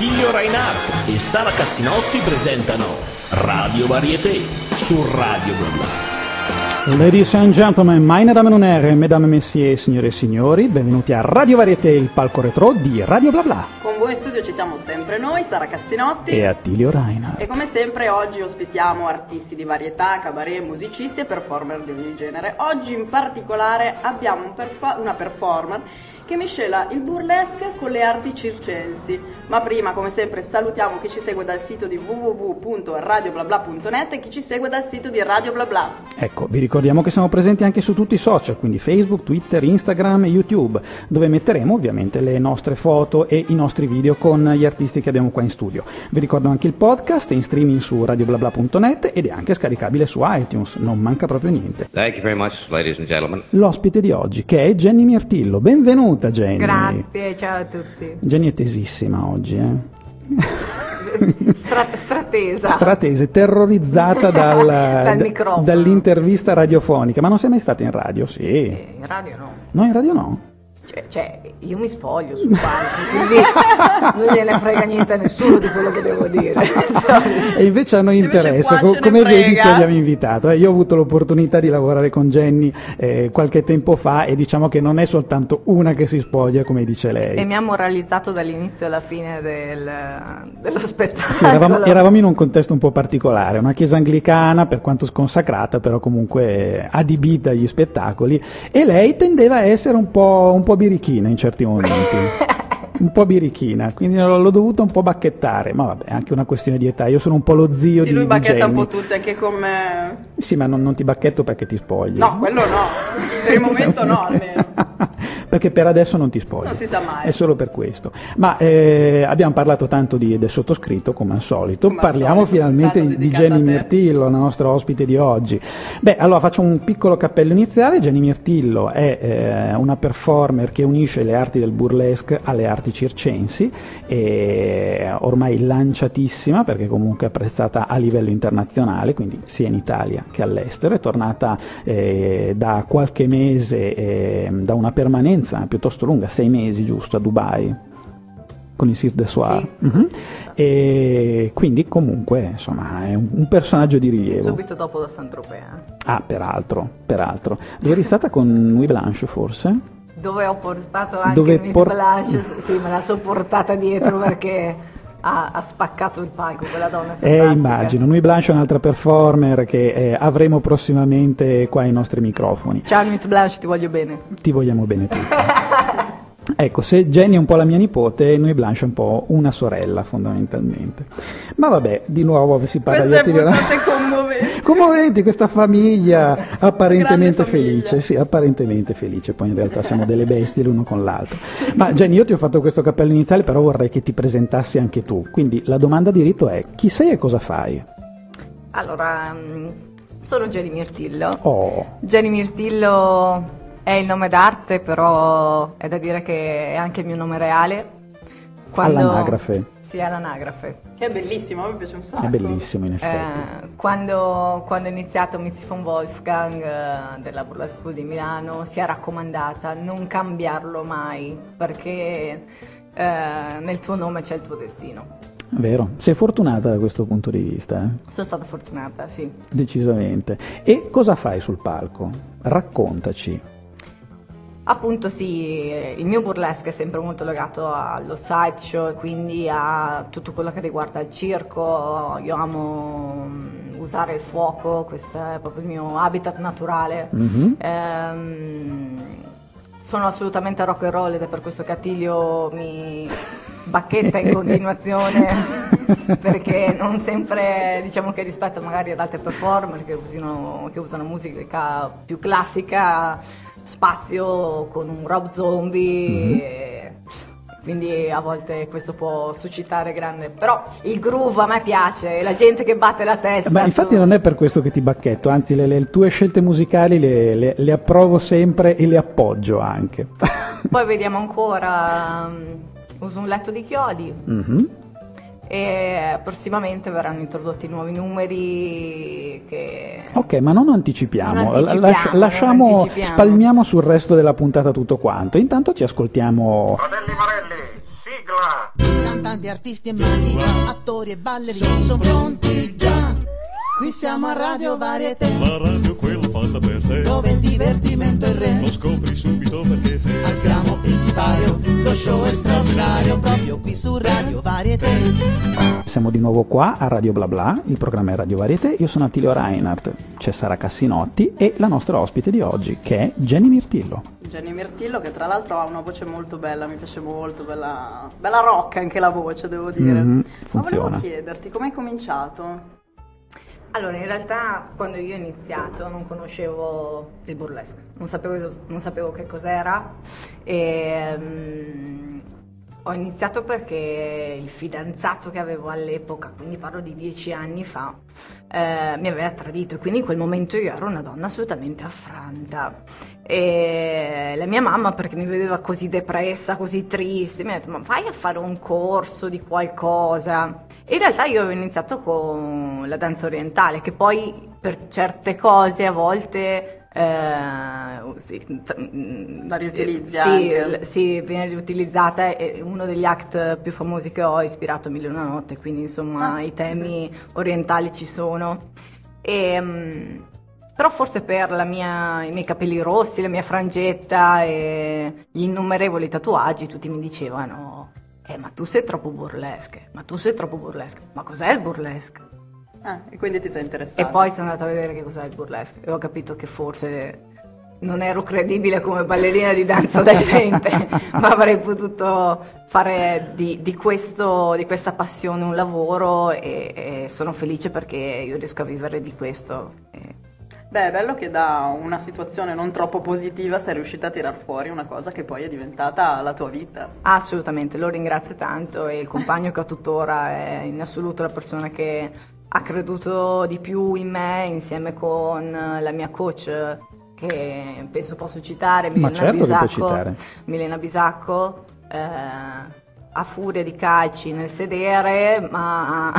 Attilio Reinhardt e Sara Cassinotti presentano Radio Varieté su Radio Blah Blah. Ladies and gentlemen, meine Damen und Herren, Mesdames et Messieurs, signore e signori, benvenuti a Radio Varieté, il palco retro di Radio Blah Blah. Con voi in studio ci siamo sempre noi, Sara Cassinotti e Attilio Reinhardt. E come sempre oggi ospitiamo artisti di varietà, cabaret, musicisti e performer di ogni genere. Oggi in particolare abbiamo una performer che miscela il burlesque con le arti circensi. Ma prima, come sempre, salutiamo chi ci segue dal sito di www.radioblabla.net e chi ci segue dal sito di Radio Blah Blah. Ecco, vi ricordiamo che siamo presenti anche su tutti i social, quindi Facebook, Twitter, Instagram e YouTube, dove metteremo ovviamente le nostre foto e i nostri video con gli artisti che abbiamo qua in studio. Vi ricordo anche il podcast in streaming su radioblabla.net ed è anche scaricabile su iTunes, non manca proprio niente. Thank you very much, ladies and gentlemen. L'ospite di oggi, che è Jenny Mirtillo, benvenuta. Jenny. Grazie, ciao a tutti. Jenny è tesissima oggi, Stratesa, terrorizzata dall'intervista radiofonica. Ma non sei mai stata in radio? Sì. In radio no. No, in radio no. Cioè, io mi spoglio sul palco, quindi non gliene frega niente a nessuno di quello che devo dire. E invece hanno interesse, come vedi che abbiamo invitato. Io ho avuto l'opportunità di lavorare con Jenny qualche tempo fa e diciamo che non è soltanto una che si spoglia, come dice lei. E mi ha moralizzato dall'inizio alla fine dello spettacolo. Sì, eravamo in un contesto un po' particolare, una chiesa anglicana, per quanto sconsacrata, però comunque adibita agli spettacoli, e lei tendeva a essere un po' birichina in certi momenti, quindi l'ho dovuto un po' bacchettare, ma vabbè, è anche una questione di età, io sono un po' lo zio di Jenny. Sì, lui bacchetta un po' tutte, anche come... Sì, ma non ti bacchetto perché ti spogli. No, quello no, per il momento no, almeno. Perché per adesso non ti spogli. Non si sa mai. È solo per questo. Ma abbiamo parlato tanto del sottoscritto, come al solito, finalmente di Jenny Mirtillo, la nostra ospite di oggi. Beh, allora faccio un piccolo cappello iniziale. Jenny Mirtillo è una performer che unisce le arti del burlesque alle arti circensi, e ormai lanciatissima perché comunque apprezzata a livello internazionale, quindi sia in Italia che all'estero. È tornata da qualche mese, da una permanenza piuttosto lunga, 6 mesi giusto, a Dubai con il Cirque d'Esoire. Sì. Mm-hmm. E quindi comunque insomma è un personaggio di rilievo. Subito dopo da Saint-Tropez. Ah, peraltro. Eri stata con Louis Blanche forse? Dove ho portato anche Blanche, sì, me la so portata dietro perché ha spaccato il palco, quella donna fantastica. Immagino, Louis Blanche è un'altra performer che avremo prossimamente qua ai nostri microfoni. Ciao Louis Blanche, ti voglio bene. Ti vogliamo bene tutti. Ecco, se Jenny è un po' la mia nipote, noi Blanche è un po' una sorella fondamentalmente. Ma vabbè, di nuovo si parla di attività. Commoventi, questa famiglia apparentemente felice. Sì, apparentemente felice, poi in realtà siamo delle bestie l'uno con l'altro. Ma Jenny, io ti ho fatto questo cappello iniziale, però vorrei che ti presentassi anche tu. Quindi la domanda di rito è: chi sei e cosa fai? Allora, sono Jenny Mirtillo. Oh. Jenny Mirtillo è il nome d'arte, però è da dire che è anche il mio nome reale. All'anagrafe. Sì, è all'anagrafe. Che è bellissimo, mi piace un sacco. È bellissimo, in effetti. Quando ho iniziato Missy von Wolfgang della Burla School di Milano, si è raccomandata non cambiarlo mai, perché nel tuo nome c'è il tuo destino. Vero, sei fortunata da questo punto di vista. Sono stata fortunata, sì. Decisamente. E cosa fai sul palco? Raccontaci. Appunto sì, il mio burlesque è sempre molto legato allo sideshow, quindi a tutto quello che riguarda il circo. Io amo usare il fuoco, questo è proprio il mio habitat naturale. Mm-hmm. Sono assolutamente rock and roll ed è per questo che Attilio mi bacchetta in continuazione, perché non sempre, diciamo che rispetto magari ad altre performer che usano musica più classica, spazio con un Rob Zombie. Mm-hmm. Quindi a volte questo può suscitare grande, però il groove a me piace, la gente che batte la testa. Ma infatti non è per questo che ti bacchetto, anzi le tue scelte musicali le approvo sempre e le appoggio anche. Poi vediamo ancora, uso un letto di chiodi. Mm-hmm. E prossimamente verranno introdotti nuovi numeri che... Ok, ma non anticipiamo, non anticipiamo. Spalmiamo sul resto della puntata tutto quanto. Intanto ci ascoltiamo Fratelli Morelli, sigla! cantanti, artisti e maghi, attori e ballerini sono pronti già. Qui siamo a Radio Varieté, la radio quella fatta per te, dove il divertimento è re. Lo scopri subito perché se alziamo il sipario, lo show è straordinario, proprio qui su Radio Varieté. Siamo di nuovo qua a Radio Blah Blah, il programma è Radio Varieté. Io sono Attilio Reinhardt, c'è Sara Cassinotti e la nostra ospite di oggi che è Jenny Mirtillo. Jenny Mirtillo, che tra l'altro ha una voce molto bella, mi piace molto, bella, bella rock anche la voce, devo dire. Funziona. Ma volevo chiederti, come hai cominciato? Allora, in realtà quando io ho iniziato non conoscevo il burlesque, non sapevo che cos'era e ho iniziato perché il fidanzato che avevo all'epoca, quindi parlo di 10 anni fa, mi aveva tradito e quindi in quel momento io ero una donna assolutamente affranta e la mia mamma, perché mi vedeva così depressa, così triste, mi ha detto ma vai a fare un corso di qualcosa. E in realtà io avevo iniziato con la danza orientale, che poi per certe cose a volte la riutilizza, sì, viene riutilizzata. È uno degli act più famosi che ho, ispirato a Mille e una notte, quindi insomma i temi orientali ci sono. E però forse per i miei capelli rossi, la mia frangetta e gli innumerevoli tatuaggi, tutti mi dicevano ma tu sei troppo burlesque, ma cos'è il burlesque? E quindi ti sei interessata. E poi sono andata a vedere che cos'è il burlesque e ho capito che forse non ero credibile come ballerina di danza da gente, ma avrei potuto fare di questa passione un lavoro e sono felice perché io riesco a vivere di questo. Beh, è bello che da una situazione non troppo positiva sei riuscita a tirar fuori una cosa che poi è diventata la tua vita. Assolutamente, lo ringrazio tanto e il compagno che ho tuttora è in assoluto la persona che ha creduto di più in me, insieme con la mia coach, che penso posso citare, Milena Bisacco. Milena Bisacco, a furia di calci nel sedere, ma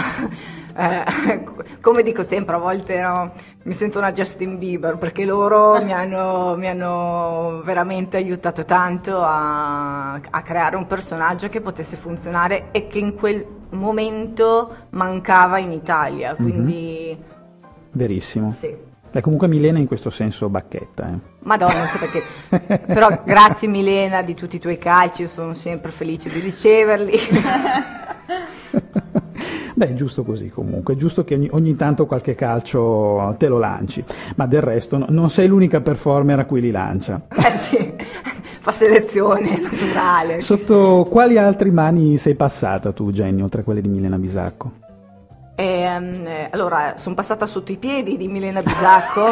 come dico sempre, a volte no, mi sento una Justin Bieber, perché loro mi hanno veramente aiutato tanto a creare un personaggio che potesse funzionare e che in quel momento mancava in Italia, quindi verissimo. Sì. Beh, comunque Milena in questo senso bacchetta, Madonna, non so perché. Però grazie Milena di tutti i tuoi calci, io sono sempre felice di riceverli. Beh, è giusto così comunque, è giusto che ogni tanto qualche calcio te lo lanci, ma del resto non sei l'unica performer a cui li lancia. Sì, fa selezione naturale. Sotto quali altri mani sei passata tu, Jenny, oltre a quelle di Milena Bisacco? Allora, sono passata sotto i piedi di Milena Bisacco,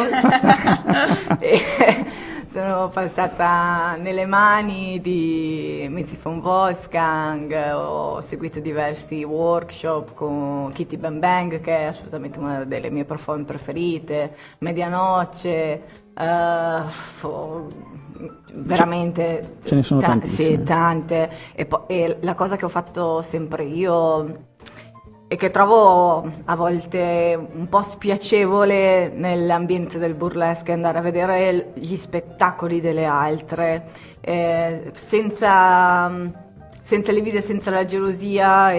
sono passata nelle mani di Missy von Wolfgang, ho seguito diversi workshop con Kitty Bambang, che è assolutamente una delle mie performance preferite, Medianoce, veramente ce ne sono tantissime. Sì, tante. E la cosa che ho fatto sempre io e che trovo a volte un po' spiacevole nell'ambiente del burlesque, andare a vedere gli spettacoli delle altre, senza le vide, senza la gelosia.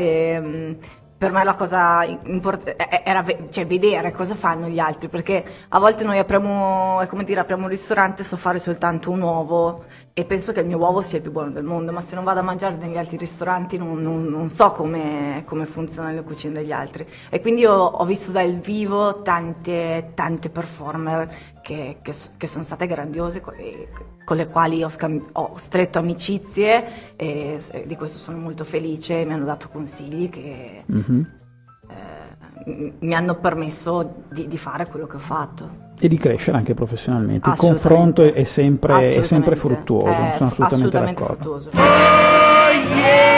Per me la cosa importante era vedere cosa fanno gli altri, perché a volte noi apriamo un ristorante, so fare soltanto un uovo e penso che il mio uovo sia il più buono del mondo, ma se non vado a mangiare negli altri ristoranti non so come funziona la cucina degli altri. E quindi io ho visto dal vivo tante performer che sono state grandiose, con le quali ho stretto amicizie e di questo sono molto felice. Mi hanno dato consigli che mi hanno permesso di fare quello che ho fatto. E di crescere anche professionalmente. Il confronto è sempre fruttuoso, sono assolutamente d'accordo. Fruttuoso. Oh, yeah!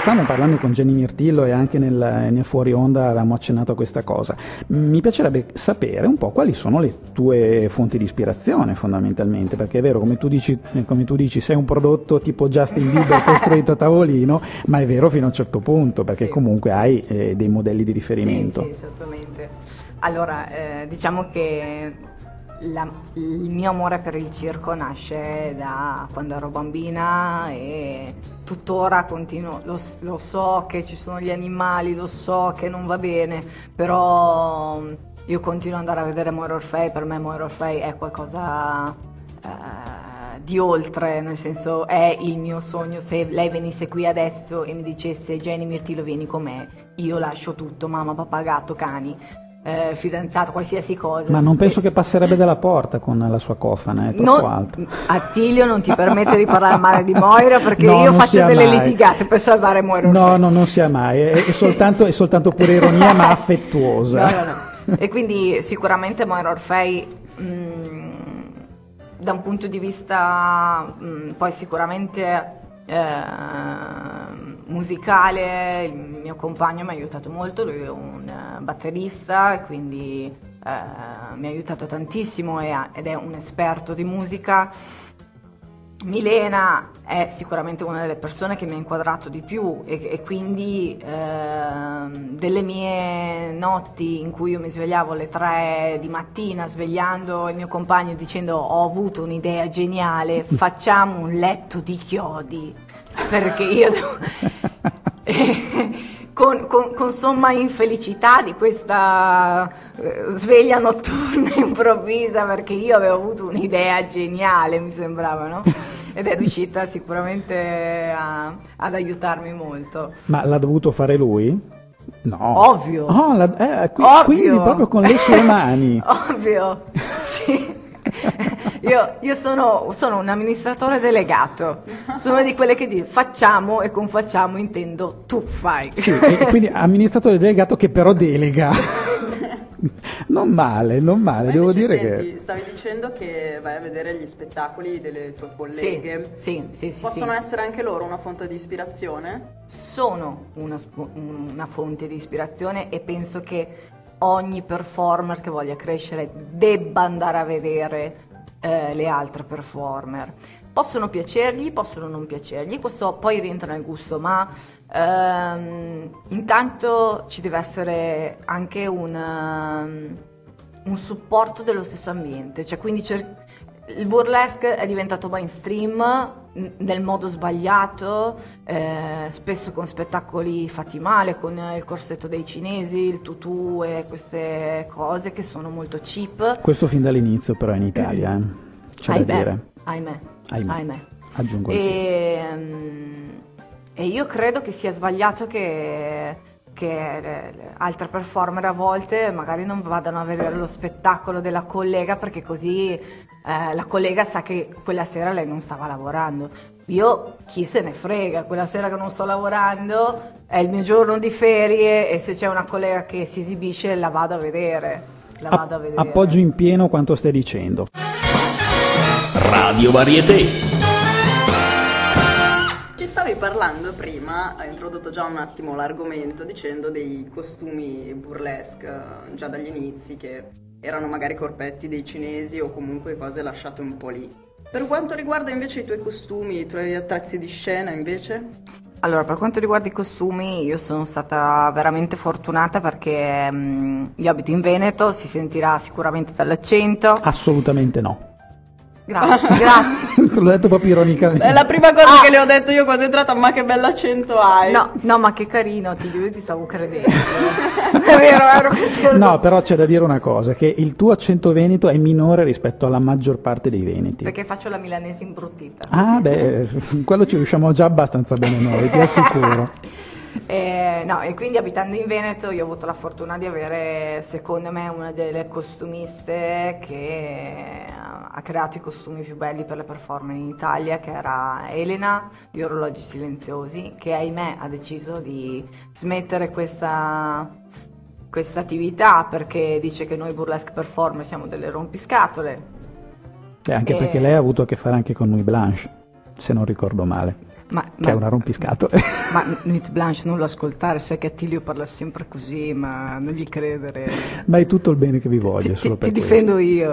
Stavamo parlando con Jenny Mirtillo e anche nel fuori onda avevamo accennato a questa cosa. Mi piacerebbe sapere un po' quali sono le tue fonti di ispirazione fondamentalmente, perché è vero, come tu dici sei un prodotto tipo Justin Bieber costruito a tavolino, ma è vero fino a un certo punto, perché sì, comunque hai dei modelli di riferimento. Sì, assolutamente. Allora, diciamo che Il mio amore per il circo nasce da quando ero bambina e tuttora continuo, lo so che ci sono gli animali, lo so che non va bene, però io continuo ad andare a vedere Moira Orfei. Per me Moira Orfei è qualcosa di oltre, nel senso è il mio sogno. Se lei venisse qui adesso e mi dicesse Jenny Mirtillo vieni con me, io lascio tutto, mamma, papà, gatto, cani, fidanzato, qualsiasi cosa. Ma non penso che passerebbe dalla porta con la sua cofana, è troppo alta. Attilio, non ti permette di parlare male di Moira, perché io faccio delle litigate per salvare Moira Orfei. No, non sia mai, è soltanto pure ironia ma affettuosa. No. E quindi sicuramente Moira Orfei da un punto di vista poi sicuramente musicale, il mio compagno mi ha aiutato molto, lui è un batterista e quindi mi ha aiutato tantissimo ed è un esperto di musica. Milena è sicuramente una delle persone che mi ha inquadrato di più e quindi delle mie notti in cui io mi svegliavo alle 3 di mattina svegliando il mio compagno dicendo ho avuto un'idea geniale, facciamo un letto di chiodi perché io con insomma infelicità di questa sveglia notturna improvvisa, perché io avevo avuto un'idea geniale, mi sembrava, no? Ed è riuscita sicuramente ad aiutarmi molto. Ma l'ha dovuto fare lui? No. Ovvio. Oh, ovvio. Quindi proprio con le sue mani. Ovvio, sì. Io sono un amministratore delegato, sono di quelle che dice facciamo e con facciamo intendo tu fai. Sì, e quindi amministratore delegato che però delega. Non male, poi devo dire che... Stavi dicendo che vai a vedere gli spettacoli delle tue colleghe. Sì. Possono essere anche loro una fonte di ispirazione? Sono una fonte di ispirazione e penso che ogni performer che voglia crescere debba andare a vedere le altre performer. Possono piacergli, possono non piacergli, questo poi rientra nel gusto, ma intanto ci deve essere anche un supporto dello stesso ambiente, cioè quindi il burlesque è diventato mainstream nel modo sbagliato, spesso con spettacoli fatti male, con il corsetto dei cinesi, il tutù e queste cose che sono molto cheap. Questo fin dall'inizio però in Italia, c'è da dire. Ahimè. Aggiungo e io credo che sia sbagliato che altre performer a volte magari non vadano a vedere lo spettacolo della collega perché così la collega sa che quella sera lei non stava lavorando. Io chi se ne frega, quella sera che non sto lavorando è il mio giorno di ferie e se c'è una collega che si esibisce la vado a vedere. Appoggio in pieno quanto stai dicendo. Radio Varieté. Parlando prima, ha introdotto già un attimo l'argomento dicendo dei costumi burlesque già dagli inizi che erano magari corpetti dei cinesi o comunque cose lasciate un po' lì. Per quanto riguarda invece i tuoi costumi, i tuoi attrezzi di scena invece? Allora, per quanto riguarda i costumi, io sono stata veramente fortunata perché io abito in Veneto, si sentirà sicuramente dall'accento. Assolutamente no. Grazie. Te l'ho detto proprio ironicamente. È la prima cosa che le ho detto io quando è entrata, ma che bell'accento hai. No, ma che carino, io ti stavo credendo. È vero. No, però c'è da dire una cosa, che il tuo accento veneto è minore rispetto alla maggior parte dei veneti. Perché faccio la milanese imbruttita. Quello ci riusciamo già abbastanza bene noi, ti assicuro. E quindi abitando in Veneto io ho avuto la fortuna di avere, secondo me, una delle costumiste che ha creato i costumi più belli per le performance in Italia, che era Elena di Orologi Silenziosi, che ahimè ha deciso di smettere questa attività perché dice che noi burlesque performer siamo delle rompiscatole. Perché lei ha avuto a che fare anche con Louis Blanche, se non ricordo male. Che è una rompiscatole. Ma Louis Blanche non lo ascoltare, sai che Attilio parla sempre così, ma non gli credere. Ma è tutto il bene che vi voglio, solo per questo. Ti difendo io.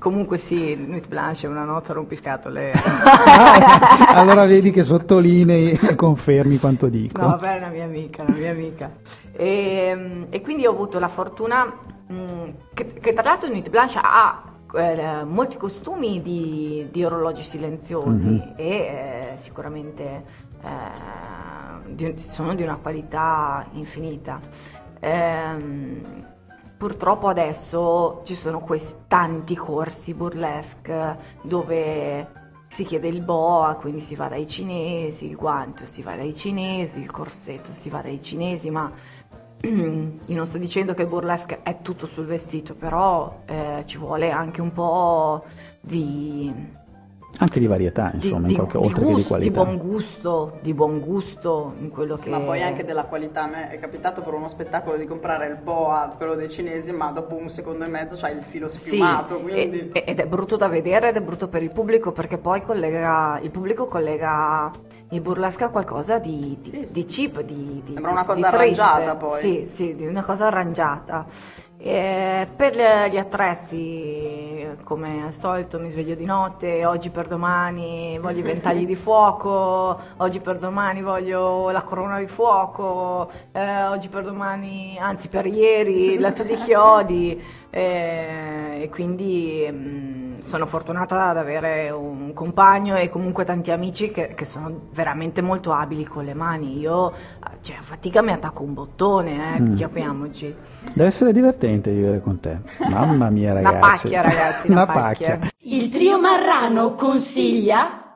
Comunque sì, Louis Blanche è una nota rompiscatole. Allora vedi che sottolinei e confermi quanto dico. No, vabbè, è una mia amica. E quindi ho avuto la fortuna che tra l'altro Louis Blanche ha molti costumi di orologi silenziosi, mm-hmm. e sicuramente sono di una qualità infinita. Purtroppo adesso ci sono tanti corsi burlesque dove si chiede il boa, quindi si va dai cinesi, il guanto si va dai cinesi, il corsetto si va dai cinesi, ma io non sto dicendo che il burlesque è tutto sul vestito, però ci vuole anche un po' di... anche di varietà, insomma, in qualche, oltre gusto, che di qualità. Di buon gusto in quello che... Ma poi anche della qualità. A me è capitato per uno spettacolo di comprare il boa, quello dei cinesi, ma dopo un secondo e mezzo c'hai il filo schiumato, sì, quindi... Ed è brutto da vedere ed è brutto per il pubblico, perché poi il pubblico collega il burlesque a qualcosa di cheap, di sembra una cosa arrangiata, poi. Sì, di una cosa arrangiata. Per gli attrezzi, come al solito, mi sveglio di notte, oggi per domani voglio i ventagli di fuoco, oggi per domani voglio la corona di fuoco, oggi per domani, anzi per ieri, il lato di chiodi, e quindi sono fortunata ad avere un compagno e comunque tanti amici che sono veramente molto abili con le mani. Io, cioè, a fatica mi attacco un bottone, capiamoci. Deve essere divertente vivere con te, mamma mia ragazzi. Una pacchia ragazzi, una pacchia. Il trio Marrano consiglia: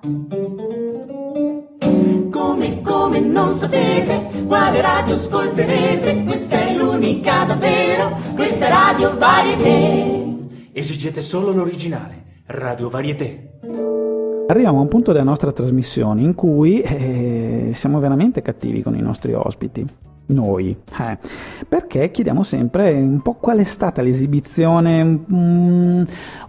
come non sapete quale radio ascolterete, questa è l'unica davvero, questa è Radio Varieté. Esigete solo l'originale, Radio Varieté. Arriviamo a un punto della nostra trasmissione in cui siamo veramente cattivi con i nostri ospiti, noi, perché chiediamo sempre un po' qual è stata l'esibizione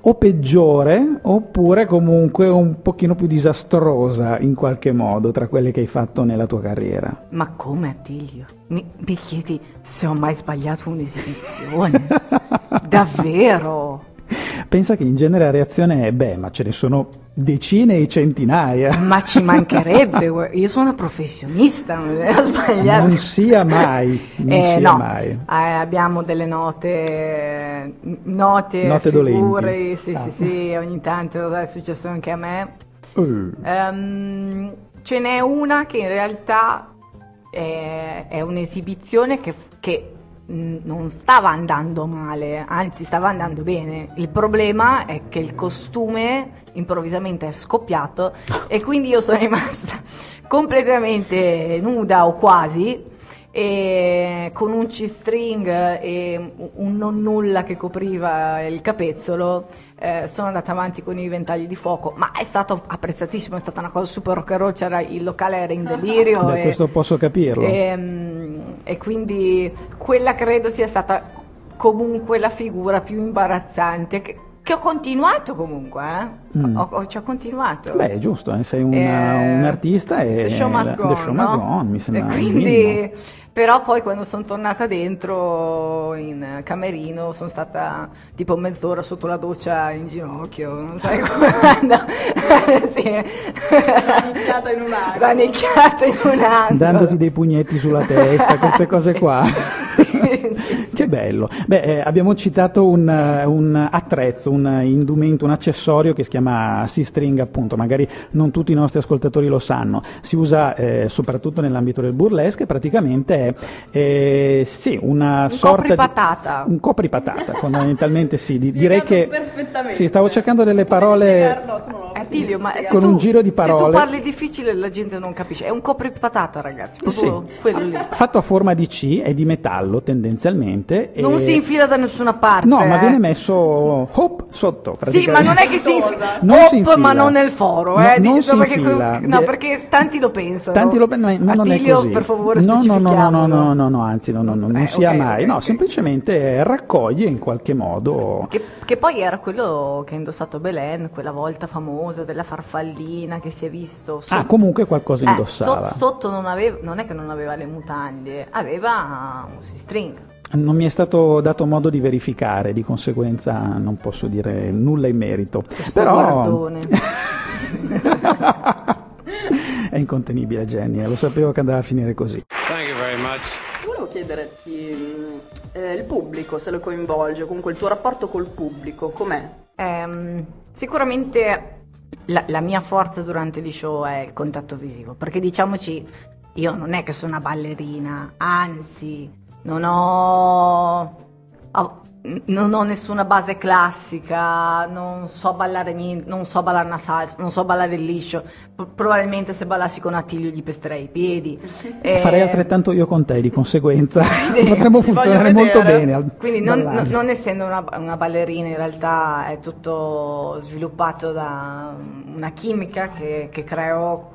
o peggiore oppure comunque un pochino più disastrosa in qualche modo tra quelle che hai fatto nella tua carriera. Ma come, Attilio? Mi chiedi se ho mai sbagliato un'esibizione? Davvero? Pensa che in genere la reazione è: beh, ma ce ne sono decine e centinaia. Ma ci mancherebbe, io sono una professionista, non devo sbagliare. Non sia mai. Abbiamo delle note figure, dolenti. Sì, ogni tanto è successo anche a me. Ce n'è una che in realtà è un'esibizione che non stava andando male, anzi stava andando bene. Il problema è che il costume improvvisamente è scoppiato e quindi io sono rimasta completamente nuda o quasi, e con un c-string e un non nulla che copriva il capezzolo. Sono andata avanti con i ventagli di fuoco, ma è stato apprezzatissimo, è stata una cosa super rock and roll, c'era il locale era in delirio. Beh, questo posso capirlo. E quindi quella credo sia stata comunque la figura più imbarazzante che ho continuato comunque, ci ho continuato. Beh, è giusto, sei un artista e The Show Must Go On, mi sembra. Quindi, però poi quando sono tornata dentro in camerino sono stata tipo mezz'ora sotto la doccia in ginocchio, non sai come, Ranicchiata in un angolo, dandoti dei pugnetti sulla testa, queste cose qua. Sì. Che bello. Beh, abbiamo citato un attrezzo, un indumento, un accessorio che si chiama C-string, appunto. Magari non tutti i nostri ascoltatori lo sanno. Si usa soprattutto nell'ambito del burlesque, praticamente una sorta copripatata. Un copripatata, fondamentalmente sì. Direi che sì, stavo cercando delle parole con un giro di parole. Se tu parli difficile la gente non capisce. È un copripatata, ragazzi, proprio quello lì. Fatto a forma di C, è di metallo tendenzialmente. Non si infila da nessuna parte. No, ma viene messo hop sotto. Sì, ma non è che si infila. Hop, ma non nel foro. Non si infila. No, perché tanti lo pensano. Ma non è così. Per favore, no, anzi, non sia mai. No, semplicemente raccoglie in qualche modo. Che poi era quello che ha indossato Belen quella volta famosa della farfallina che si è visto. Comunque qualcosa indossava. Sotto non è che non aveva le mutande, aveva un C-string. Non mi è stato dato modo di verificare, di conseguenza non posso dire nulla in merito. Però è incontenibile, Jenny, lo sapevo che andava a finire così. Volevo chiederti il pubblico, se lo coinvolge, comunque il tuo rapporto col pubblico, com'è? Sicuramente la mia forza durante gli show è il contatto visivo, perché diciamoci, io non è che sono una ballerina, anzi, non ho nessuna base classica, non so ballare niente, non so ballare una salsa, non so ballare il liscio. Probabilmente se ballassi con Attilio gli pesterei i piedi. Farei altrettanto io con te, di conseguenza. Potremmo funzionare molto bene. Quindi non essendo una ballerina, in realtà è tutto sviluppato da una chimica che creo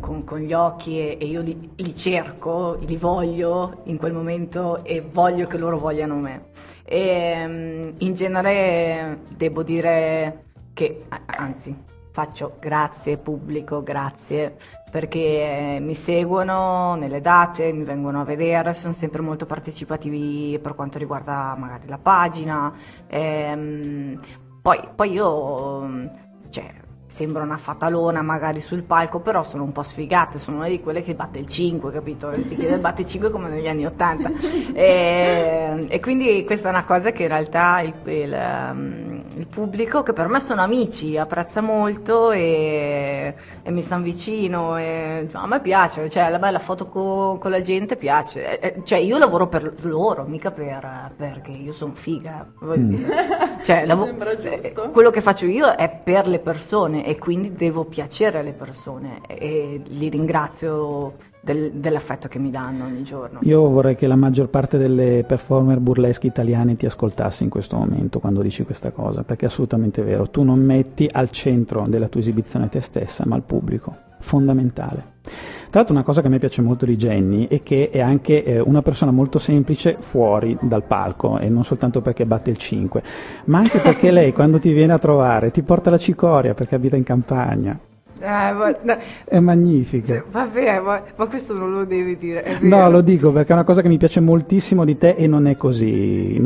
con gli occhi, e io li cerco, li voglio in quel momento e voglio che loro vogliano me. E in genere devo dire che, anzi, faccio grazie pubblico, grazie, perché mi seguono nelle date, mi vengono a vedere, sono sempre molto partecipativi per quanto riguarda magari la pagina. Poi io, cioè, sembro una fatalona magari sul palco, però sono un po' sfigata, sono una di quelle che batte il 5, capito? Ti chiede il batte il 5 come negli anni 80. E quindi questa è una cosa che in realtà il pubblico, che per me sono amici, apprezza molto e mi stanno vicino, e a me piace, cioè la bella foto con la gente piace, cioè io lavoro per loro, mica perché io sono figa, cioè, sembra giusto. Quello che faccio io è per le persone, e quindi devo piacere alle persone, e li ringrazio dell'affetto che mi danno ogni giorno. Io vorrei che la maggior parte delle performer burlesche italiane ti ascoltassi in questo momento quando dici questa cosa, perché è assolutamente vero, tu non metti al centro della tua esibizione te stessa, ma il pubblico, fondamentale. Tra l'altro una cosa che a me piace molto di Jenny è che è anche una persona molto semplice fuori dal palco, e non soltanto perché batte il 5, ma anche perché lei quando ti viene a trovare ti porta la cicoria, perché abita in campagna. No. È magnifica, cioè, vabbè, ma questo non lo devi dire. No, lo dico perché è una cosa che mi piace moltissimo di te, e non è così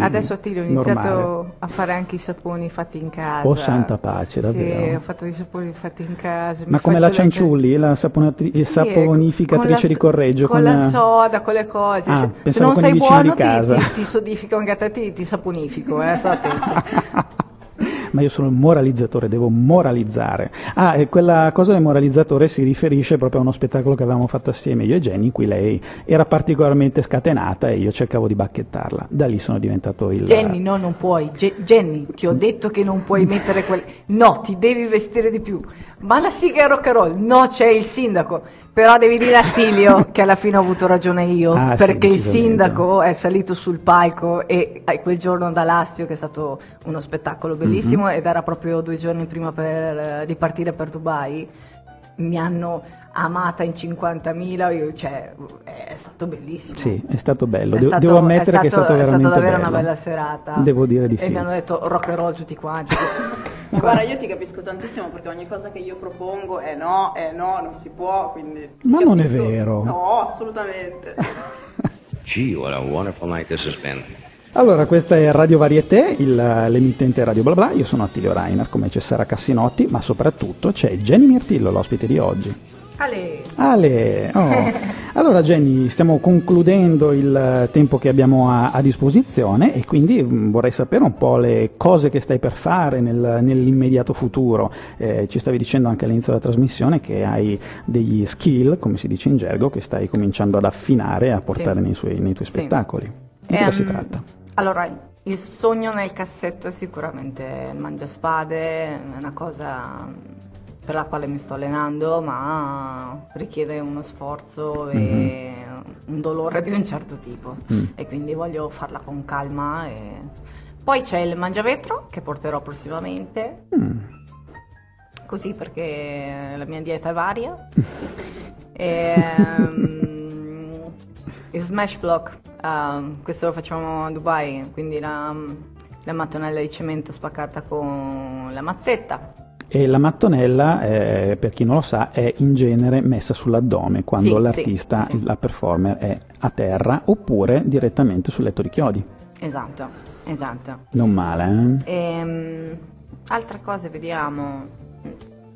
adesso. Attilio, ho iniziato a fare anche i saponi fatti in casa. Oh, santa pace, davvero. Sì, ho fatto i saponi fatti in casa. Ma come la Cianciulli, la saponificatrice di Correggio, con la soda, con le cose. Ah, se non sei buono ti sodifico, anche a te ti saponifico, ma io sono un moralizzatore, devo moralizzare. Ah, e quella cosa del moralizzatore si riferisce proprio a uno spettacolo che avevamo fatto assieme io e Jenny, in cui lei era particolarmente scatenata e io cercavo di bacchettarla. Da lì sono diventato il... Jenny, no, non puoi. Jenny, ti ho detto che non puoi mettere quelle... No, ti devi vestire di più. Ma la sigla è rock and roll. No, c'è il sindaco. Però devi dire a Attilio che alla fine ho avuto ragione io, perché il sindaco è salito sul palco, e quel giorno da Lazio, che è stato uno spettacolo bellissimo, ed era proprio 2 giorni prima di partire per Dubai, mi hanno amata in 50.000, cioè è stato bellissimo. Sì, è stato bello, devo ammettere che è stata veramente una bella serata. Devo dire di sì. E mi hanno detto rock and roll tutti quanti. Guarda, io ti capisco tantissimo, perché ogni cosa che io propongo è no, non si può, quindi... Ma non è vero. No, assolutamente. Gee, what a wonderful night this has been. Allora, questa è Radio Varieté, l'emittente Radio Blah Blah. Io sono Attilio Reinhardt, come c'è Sara Cassinotti, ma soprattutto c'è Jenny Mirtillo, l'ospite di oggi. Ale! Oh. Allora Jenny, stiamo concludendo il tempo che abbiamo a disposizione, e quindi vorrei sapere un po' le cose che stai per fare nell'immediato futuro. Ci stavi dicendo anche all'inizio della trasmissione che hai degli skill, come si dice in gergo, che stai cominciando ad affinare e a portare nei tuoi spettacoli. Di cosa si tratta? Allora, il sogno nel cassetto è sicuramente il mangiaspade, è una cosa... per la quale mi sto allenando, ma richiede uno sforzo e un dolore di un certo tipo, e quindi voglio farla con calma. Poi c'è il mangiavetro, che porterò prossimamente, così, perché la mia dieta è varia. Il smash block, questo lo facciamo a Dubai, quindi la mattonella di cemento spaccata con la mazzetta. E la mattonella, per chi non lo sa, è in genere messa sull'addome quando l'artista, la performer, è a terra, oppure direttamente sul letto di chiodi. Esatto. Non male, eh? Altre cose, vediamo.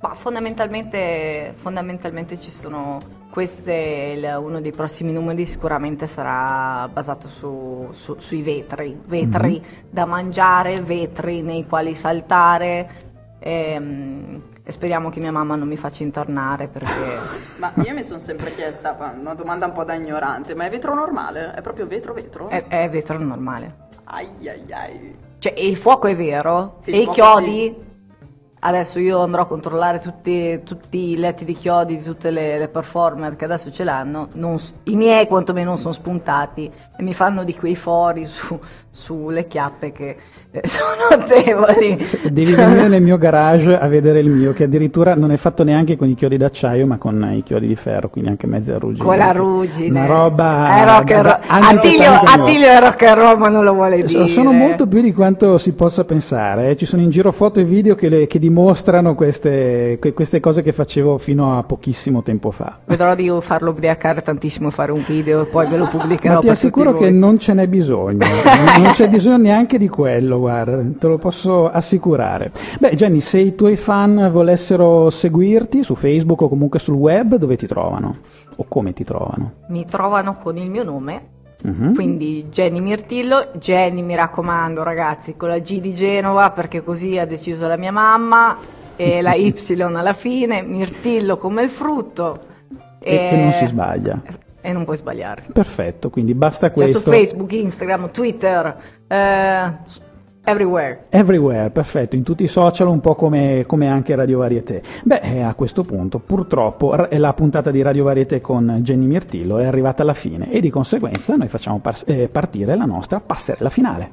Ma fondamentalmente ci sono Questo è uno dei prossimi numeri, sicuramente sarà basato sui vetri da mangiare, vetri nei quali saltare, e speriamo che mia mamma non mi faccia intornare, perché... Ma io mi sono sempre chiesta, una domanda un po' da ignorante, ma è vetro normale? È proprio vetro? È vetro normale. Ai ai ai. Cioè, e il fuoco è vero? Sì, e i chiodi? Sì. Adesso io andrò a controllare tutti i letti di chiodi di tutte le performer che adesso ce l'hanno. I miei quantomeno non sono spuntati e mi fanno di quei fori sulle chiappe che sono notevoli. Devi venire nel mio garage a vedere il mio, che addirittura non è fatto neanche con i chiodi d'acciaio, ma con i chiodi di ferro, quindi anche mezzi arrugginiti. Con la ruggine. Una roba... Attilio è rock and roll, ma non lo vuole dire. Sono molto più di quanto si possa pensare. Ci sono in giro foto e video che dimostrano queste cose che facevo fino a pochissimo tempo fa. Vedrò di farlo ubriacare tantissimo, fare un video e poi ve lo pubblicherò. Ma ti assicuro che non ce n'è bisogno. Non c'è bisogno neanche di quello, guarda, te lo posso assicurare. Beh, Jenny, se i tuoi fan volessero seguirti su Facebook o comunque sul web, dove ti trovano? O come ti trovano? Mi trovano con il mio nome, quindi Jenny Mirtillo. Jenny, mi raccomando ragazzi, con la G di Genova, perché così ha deciso la mia mamma, e la Y alla fine, Mirtillo come il frutto. E non si sbaglia. E non puoi sbagliare. Perfetto, quindi basta questo. Su Facebook, Instagram, Twitter, everywhere, perfetto, in tutti i social, un po' come anche Radio Varieté. Beh, a questo punto purtroppo la puntata di Radio Varieté con Jenny Mirtillo è arrivata alla fine e di conseguenza noi facciamo partire la nostra passerella finale.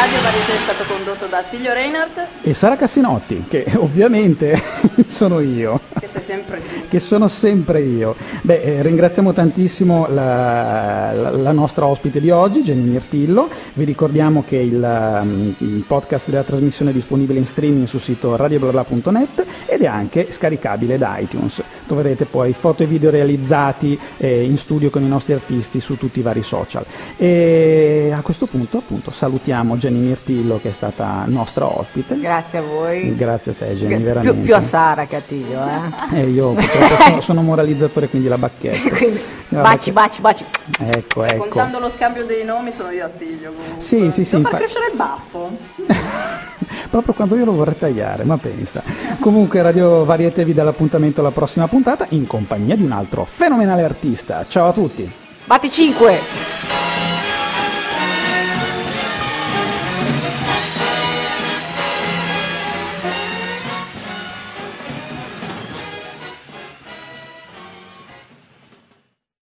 Radio Varieté è stato condotto da Attilio Reinhardt e Sara Cassinotti, che ovviamente sono io. Che sono sempre io. Beh, ringraziamo tantissimo la nostra ospite di oggi, Jenny Mirtillo. Vi ricordiamo che il podcast della trasmissione è disponibile in streaming sul sito radioblabla.net ed è anche scaricabile da iTunes. Troverete poi foto e video realizzati in studio con i nostri artisti su tutti i vari social. E a questo punto, appunto, salutiamo Jenny Mirtillo, che è stata nostra ospite. Grazie a voi. Grazie a te, Jenny, veramente. Più a Sara che a Attilio, io purtroppo sono moralizzatore, quindi la bacchetta. Quindi, baci. Ecco. Contando lo scambio dei nomi sono io Attilio. Sì. Devo far crescere il baffo. Proprio quando io lo vorrei tagliare, ma pensa. Comunque Radio Varieté vi dà l'appuntamento alla prossima puntata in compagnia di un altro fenomenale artista. Ciao a tutti. Batti 5!